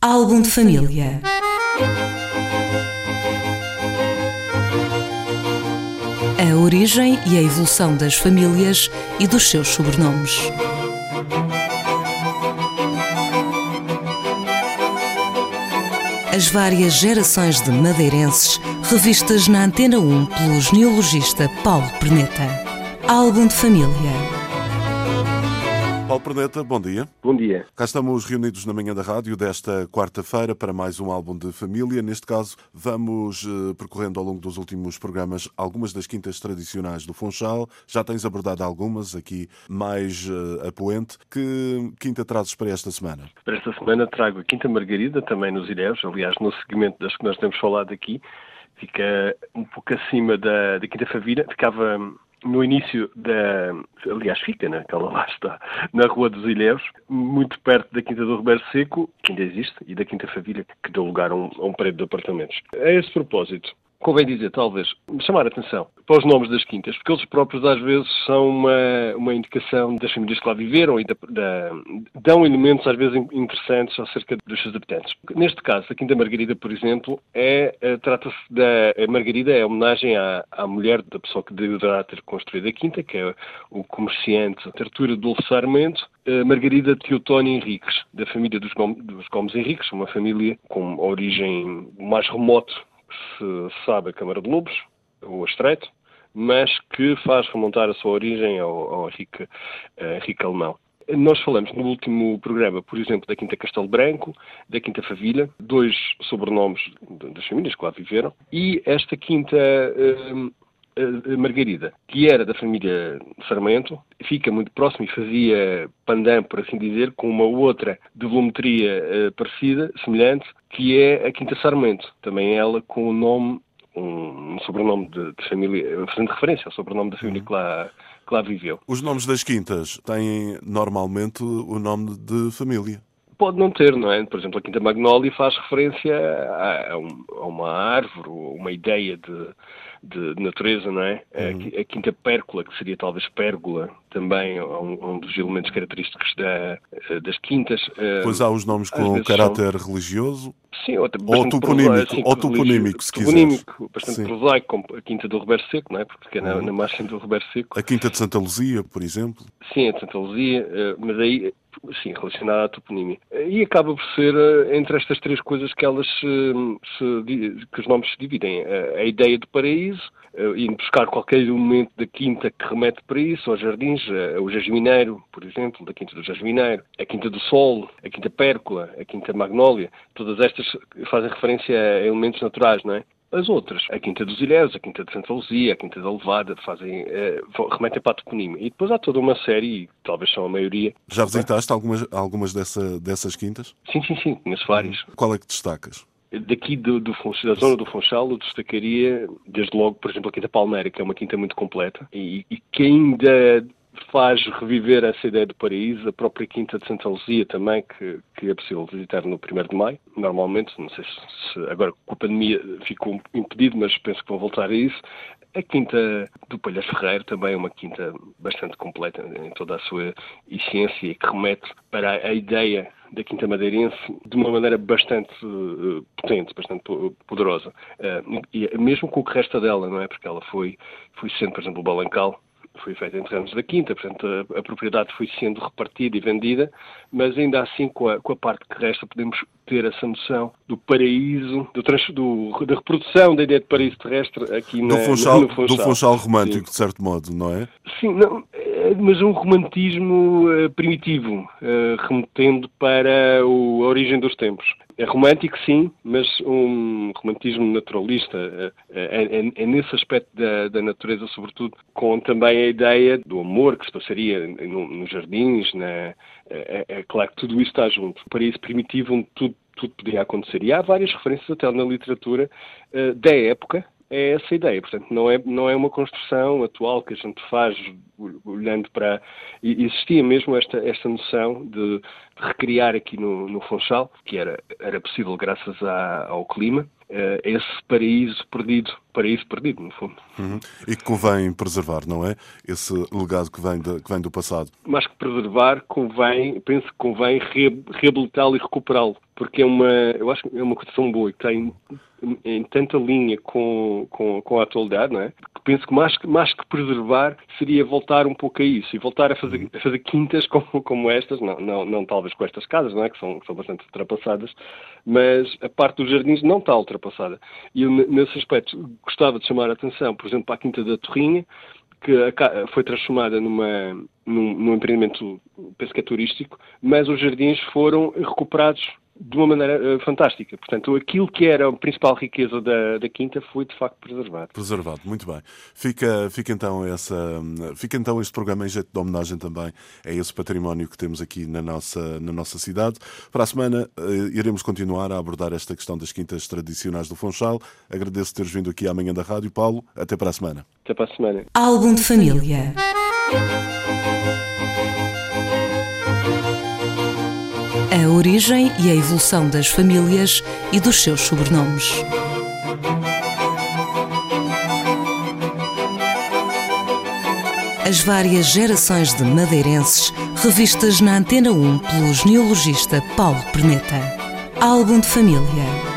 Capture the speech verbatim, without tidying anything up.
Álbum de família. A origem e a evolução das famílias e dos seus sobrenomes. As várias gerações de madeirenses revistas na Antena um pelo genealogista Paulo Perneta. Álbum de família. Paulo Perneta, bom dia. Bom dia. Cá estamos reunidos na manhã da rádio desta quarta-feira para mais um álbum de família. Neste caso, vamos eh, percorrendo ao longo dos últimos programas algumas das quintas tradicionais do Funchal. Já tens abordado algumas aqui mais eh, a poente. Que quinta trazes para esta semana? Para esta semana trago a Quinta Margarida, também nos Ilhéus, aliás, no segmento das que nós temos falado aqui. Fica um pouco acima da, da Quinta Favilha. Ficava... No início da... Aliás, fica, né? Ela lá está, na Rua dos Ilhéus, muito perto da Quinta do Roberto Seco, que ainda existe, e da Quinta Favilha, que deu lugar a um, a um prédio de apartamentos. A esse propósito, convém dizer, talvez, chamar a atenção para os nomes das quintas, porque eles próprios, às vezes, são uma, uma indicação das famílias que lá viveram e da, da, dão elementos, às vezes, interessantes acerca dos seus habitantes. Neste caso, a Quinta Margarida, por exemplo, é, trata-se da... A Margarida é homenagem à, à mulher da pessoa que deverá ter construído a quinta, que é o comerciante de literatura do Alvo Sarmento, Margarida Teutónio Henriques, da família dos Gomes, dos Gomes Henriques, uma família com origem mais remota, se sabe, a Câmara de Lobos, o Estreito, mas que faz remontar a sua origem ao, ao rico, uh, rico alemão. Nós falamos no último programa, por exemplo, da Quinta Castelo Branco, da Quinta Favilha, dois sobrenomes das famílias que lá viveram, e esta Quinta uh, uh, Margarida, que era da família Sarmento, fica muito próximo e fazia pandan, por assim dizer, com uma outra de volumetria uh, parecida, semelhante, que é a Quinta Sarmento, também ela com o nome, um sobrenome de, de família, fazendo referência ao sobrenome da família que lá, que lá viveu. Os nomes das quintas têm normalmente o nome de família? Pode não ter, não é? Por exemplo, a Quinta Magnólia faz referência a, a, um, a uma árvore, uma ideia de, de natureza, não é? Uhum. A, a Quinta Pérgola, que seria talvez Pérgola, também é um, um dos elementos característicos da, das quintas. Pois há os nomes com caráter são... religioso? Sim, ou toponímico, ou toponímico, se quiser. Toponímico, bastante prosaico, como a Quinta do Roberto Seco, não é? Porque é na, uhum. na margem do Roberto Seco. A Quinta de Santa Luzia, por exemplo? Sim, a de Santa Luzia, mas aí... Sim, relacionada à toponímia. E acaba por ser entre estas três coisas que elas se, se, que os nomes se dividem. A, a ideia de paraíso, ir buscar qualquer elemento da quinta que remete para isso, aos jardins, a, o jasmineiro, por exemplo, da Quinta do Jasmineiro, a Quinta do Sol, a Quinta Pérgola, a Quinta Magnólia, todas estas fazem referência a elementos naturais, não é? As outras, a Quinta dos Ilhéus, a Quinta de Santa Luzia, a Quinta da Levada, fazem, eh, remetem para a toponímia. E depois há toda uma série, e talvez são a maioria. Já visitaste algumas, algumas dessa, dessas quintas? Sim, sim, sim, conheço várias. Qual é que destacas? Daqui do, do, da zona do Funchal, eu destacaria, desde logo, por exemplo, a Quinta Palmeira, que é uma quinta muito completa e, e que ainda... faz reviver essa ideia do paraíso, a própria Quinta de Santa Luzia também, que, que é possível visitar no primeiro de maio, normalmente, não sei se, se agora com a pandemia ficou impedido, mas penso que vão voltar a isso. A Quinta do Palhaço Ferreiro também é uma quinta bastante completa em toda a sua essência e que remete para a ideia da quinta madeirense de uma maneira bastante uh, potente, bastante poderosa. Uh, e mesmo com o que resta dela, não é? Porque ela foi, foi sendo, por exemplo, o Balancal, foi feita em terrenos da quinta, portanto a, a propriedade foi sendo repartida e vendida, mas ainda assim com a, com a parte que resta podemos ter essa noção do paraíso, do trans, do, da reprodução da ideia de paraíso terrestre aqui na, do Funchal, no Funchal. Do Funchal romântico, sim. De certo modo, não é? Sim, não, mas um romantismo primitivo, remetendo para o, a origem dos tempos. É romântico, sim, mas um romantismo naturalista, é, é, é nesse aspecto da, da natureza, sobretudo, com também a ideia do amor que se passaria no, nos jardins, na, é, é claro que tudo isso está junto. Um paraíso primitivo onde tudo, tudo poderia acontecer. E há várias referências até na literatura uh, da época, é essa ideia, portanto, não é, não é uma construção atual que a gente faz olhando para... Existia mesmo esta, esta noção de, de recriar aqui no, no Funchal, que era, era possível graças à, ao clima, esse paraíso perdido, paraíso perdido, no fundo. Uhum. E que convém preservar, não é? Esse legado que vem, de, que vem do passado. Mais que preservar, convém, penso que convém reabilitá-lo e recuperá-lo, porque é uma, eu acho que é uma cotação boa, que tem em tanta linha com, com, com a atualidade, não é? Que penso que mais, mais que preservar seria voltar um pouco a isso e voltar a fazer, a fazer quintas como, como estas, não, não, não talvez com estas casas, não é? Que são, que são bastante ultrapassadas, mas a parte dos jardins não está ultrapassada. E eu, nesse aspecto, gostava de chamar a atenção, por exemplo, para a Quinta da Torrinha, que foi transformada numa, num, num empreendimento, penso que é turístico, mas os jardins foram recuperados de uma maneira uh, fantástica. Portanto, aquilo que era a principal riqueza da, da Quinta foi, de facto, preservado. Preservado, muito bem. Fica, fica, então essa, fica então este programa em jeito de homenagem também a esse património que temos aqui na nossa, na nossa cidade. Para a semana, uh, iremos continuar a abordar esta questão das quintas tradicionais do Funchal. Agradeço teres vindo aqui à Manhã da Rádio, Paulo. Até para a semana. Até para a semana. Álbum de família. A origem e a evolução das famílias e dos seus sobrenomes. As várias gerações de madeirenses revistas na Antena um pelo genealogista Paulo Perneta. Álbum de família.